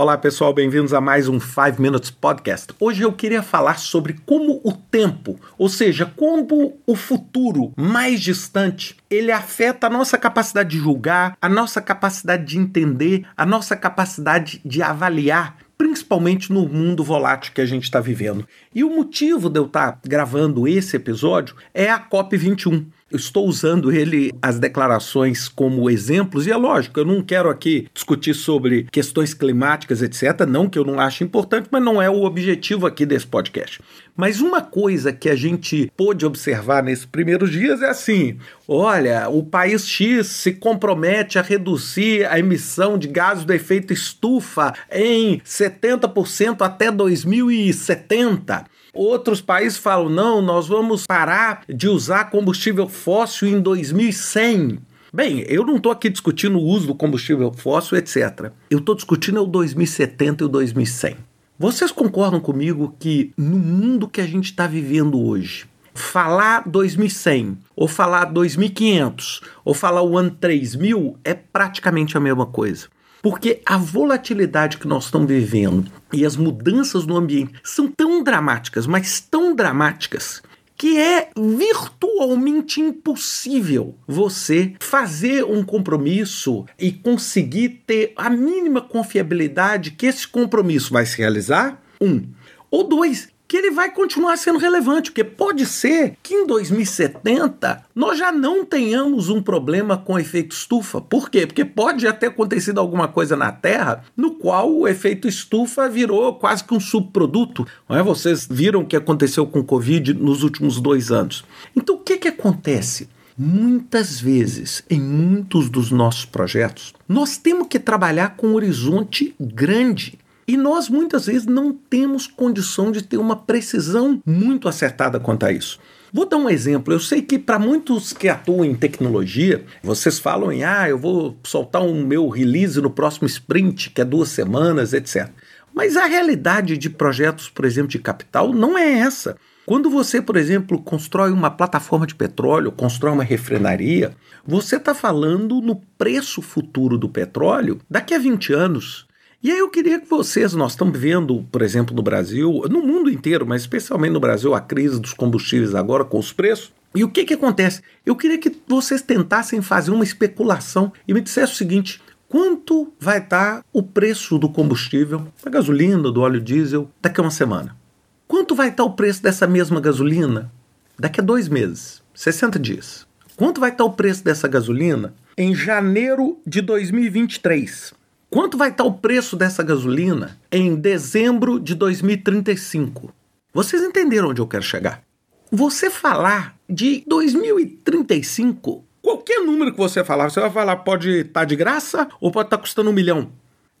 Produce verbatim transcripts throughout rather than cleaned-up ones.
Olá pessoal, bem-vindos a mais um five minutes Podcast. Hoje eu queria falar sobre como o tempo, ou seja, como o futuro mais distante, ele afeta a nossa capacidade de julgar, a nossa capacidade de entender, a nossa capacidade de avaliar, principalmente no mundo volátil que a gente está vivendo. E o motivo de eu estar gravando esse episódio é a cop vinte e um. Eu estou usando ele, as declarações, como exemplos, e é lógico, eu não quero aqui discutir sobre questões climáticas, etcétera, não que eu não ache importante, mas não é o objetivo aqui desse podcast. Mas uma coisa que a gente pôde observar nesses primeiros dias é assim, olha, o país X se compromete a reduzir a emissão de gases do efeito estufa em setenta por cento até dois mil e setenta. Outros países falam, não, nós vamos parar de usar combustível fóssil em dois mil e cem. Bem, eu não estou aqui discutindo o uso do combustível fóssil, etcétera. Eu estou discutindo o dois mil e setenta e o dois mil e cem. Vocês concordam comigo que no mundo que a gente está vivendo hoje, falar dois mil e cem, ou falar dois mil e quinhentos, ou falar o ano três mil é praticamente a mesma coisa. Porque a volatilidade que nós estamos vivendo e as mudanças no ambiente são tão dramáticas, mas tão dramáticas, que é virtualmente impossível você fazer um compromisso e conseguir ter a mínima confiabilidade que esse compromisso vai se realizar, um. Ou dois, que ele vai continuar sendo relevante, porque pode ser que em dois mil e setenta nós já não tenhamos um problema com efeito estufa. Por quê? Porque pode já ter acontecido alguma coisa na Terra no qual o efeito estufa virou quase que um subproduto. Não é? Vocês viram o que aconteceu com o Covid nos últimos dois anos. Então o que que acontece? Muitas vezes, em muitos dos nossos projetos, nós temos que trabalhar com um horizonte grande. E nós, muitas vezes, não temos condição de ter uma precisão muito acertada quanto a isso. Vou dar um exemplo. Eu sei que para muitos que atuam em tecnologia, vocês falam em, ah, eu vou soltar o meu release no próximo sprint, que é duas semanas, etcétera. Mas a realidade de projetos, por exemplo, de capital, não é essa. Quando você, por exemplo, constrói uma plataforma de petróleo, constrói uma refinaria, você está falando no preço futuro do petróleo daqui a vinte anos. E aí eu queria que vocês, nós estamos vendo, por exemplo, no Brasil, no mundo inteiro, mas especialmente no Brasil, a crise dos combustíveis agora com os preços. E o que que acontece? Eu queria que vocês tentassem fazer uma especulação e me dissessem o seguinte, quanto vai estar o preço do combustível, da gasolina, do óleo diesel, daqui a uma semana? Quanto vai estar o preço dessa mesma gasolina daqui a dois meses, sessenta dias? Quanto vai estar o preço dessa gasolina em janeiro de dois mil e vinte e três? Quanto vai estar o preço dessa gasolina em dezembro de dois mil e trinta e cinco? Vocês entenderam onde eu quero chegar? Você falar de dois mil e trinta e cinco, qualquer número que você falar, você vai falar pode estar de graça ou pode estar custando um milhão.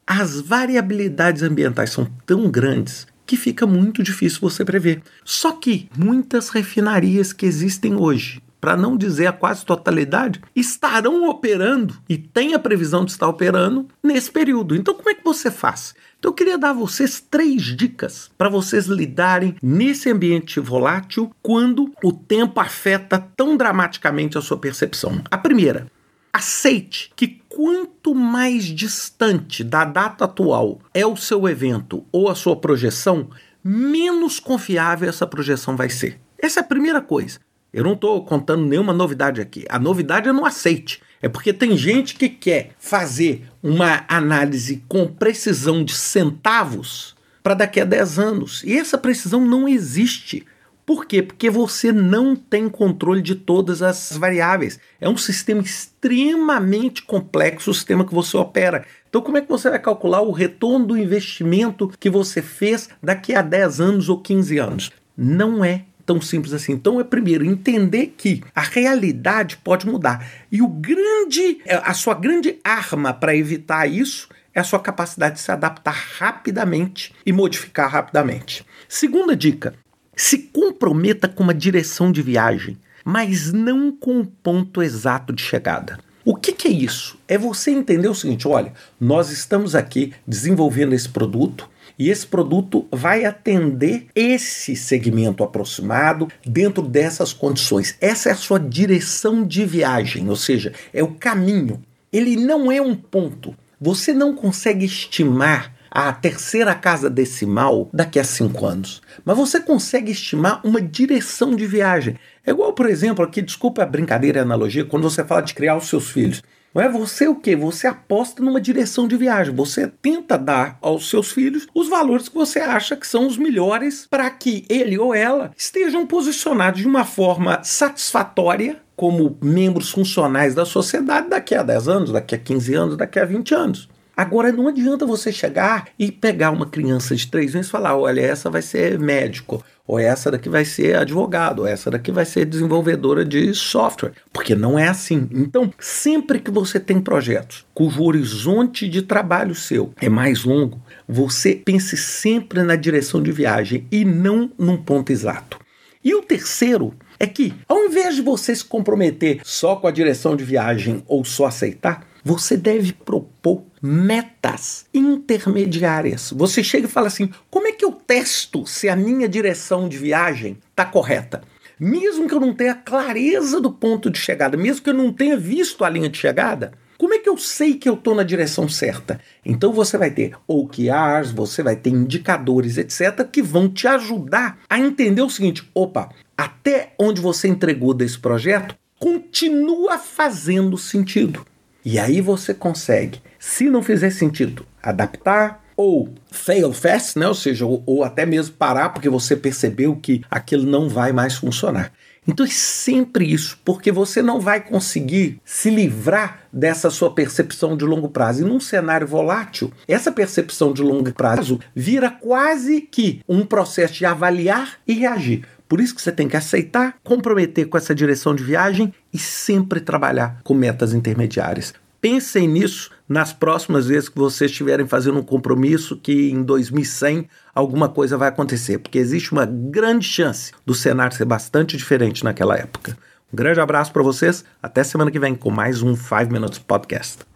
As variabilidades ambientais são tão grandes que fica muito difícil você prever. Só que muitas refinarias que existem hoje, para não dizer a quase totalidade, estarão operando e tem a previsão de estar operando nesse período. Então, como é que você faz? Então, eu queria dar a vocês três dicas para vocês lidarem nesse ambiente volátil quando o tempo afeta tão dramaticamente a sua percepção. A primeira, aceite que quanto mais distante da data atual é o seu evento ou a sua projeção, menos confiável essa projeção vai ser. Essa é a primeira coisa. Eu não estou contando nenhuma novidade aqui. A novidade eu não aceite. É porque tem gente que quer fazer uma análise com precisão de centavos para daqui a dez anos. E essa precisão não existe. Por quê? Porque você não tem controle de todas as variáveis. É um sistema extremamente complexo, o sistema que você opera. Então como é que você vai calcular o retorno do investimento que você fez daqui a dez anos ou quinze anos? Não é tão simples assim. Então é primeiro entender que a realidade pode mudar. E o grande, a sua grande arma para evitar isso é a sua capacidade de se adaptar rapidamente e modificar rapidamente. Segunda dica, se comprometa com uma direção de viagem, mas não com o ponto exato de chegada. O que que é isso? É você entender o seguinte, olha, nós estamos aqui desenvolvendo esse produto, e esse produto vai atender esse segmento aproximado dentro dessas condições. Essa é a sua direção de viagem, ou seja, é o caminho. Ele não é um ponto. Você não consegue estimar à terceira casa decimal daqui a cinco anos. Mas você consegue estimar uma direção de viagem. É igual, por exemplo, aqui, desculpa a brincadeira e a analogia, quando você fala de criar os seus filhos. Não é você o quê? Você aposta numa direção de viagem. Você tenta dar aos seus filhos os valores que você acha que são os melhores para que ele ou ela estejam posicionados de uma forma satisfatória como membros funcionais da sociedade daqui a dez anos, daqui a quinze anos, daqui a vinte anos. Agora, não adianta você chegar e pegar uma criança de três anos e falar, olha, essa vai ser médico, ou essa daqui vai ser advogado, ou essa daqui vai ser desenvolvedora de software, porque não é assim. Então, sempre que você tem projetos cujo horizonte de trabalho seu é mais longo, você pense sempre na direção de viagem e não num ponto exato. E o terceiro é que, ao invés de você se comprometer só com a direção de viagem ou só aceitar, você deve propor metas intermediárias. Você chega e fala assim, como é que eu testo se a minha direção de viagem está correta? Mesmo que eu não tenha clareza do ponto de chegada, mesmo que eu não tenha visto a linha de chegada, como é que eu sei que eu estou na direção certa? Então você vai ter O K Rs, você vai ter indicadores, etcétera, que vão te ajudar a entender o seguinte, opa, até onde você entregou desse projeto, continua fazendo sentido. E aí você consegue, se não fizer sentido, adaptar ou fail fast, né? Ou seja, ou, ou até mesmo parar porque você percebeu que aquilo não vai mais funcionar. Então é sempre isso, porque você não vai conseguir se livrar dessa sua percepção de longo prazo. E num cenário volátil, essa percepção de longo prazo vira quase que um processo de avaliar e reagir. Por isso que você tem que aceitar, comprometer com essa direção de viagem e sempre trabalhar com metas intermediárias. Pensem nisso nas próximas vezes que vocês estiverem fazendo um compromisso que em dois mil e cem alguma coisa vai acontecer, porque existe uma grande chance do cenário ser bastante diferente naquela época. Um grande abraço para vocês, até semana que vem com mais um five minutes Podcast.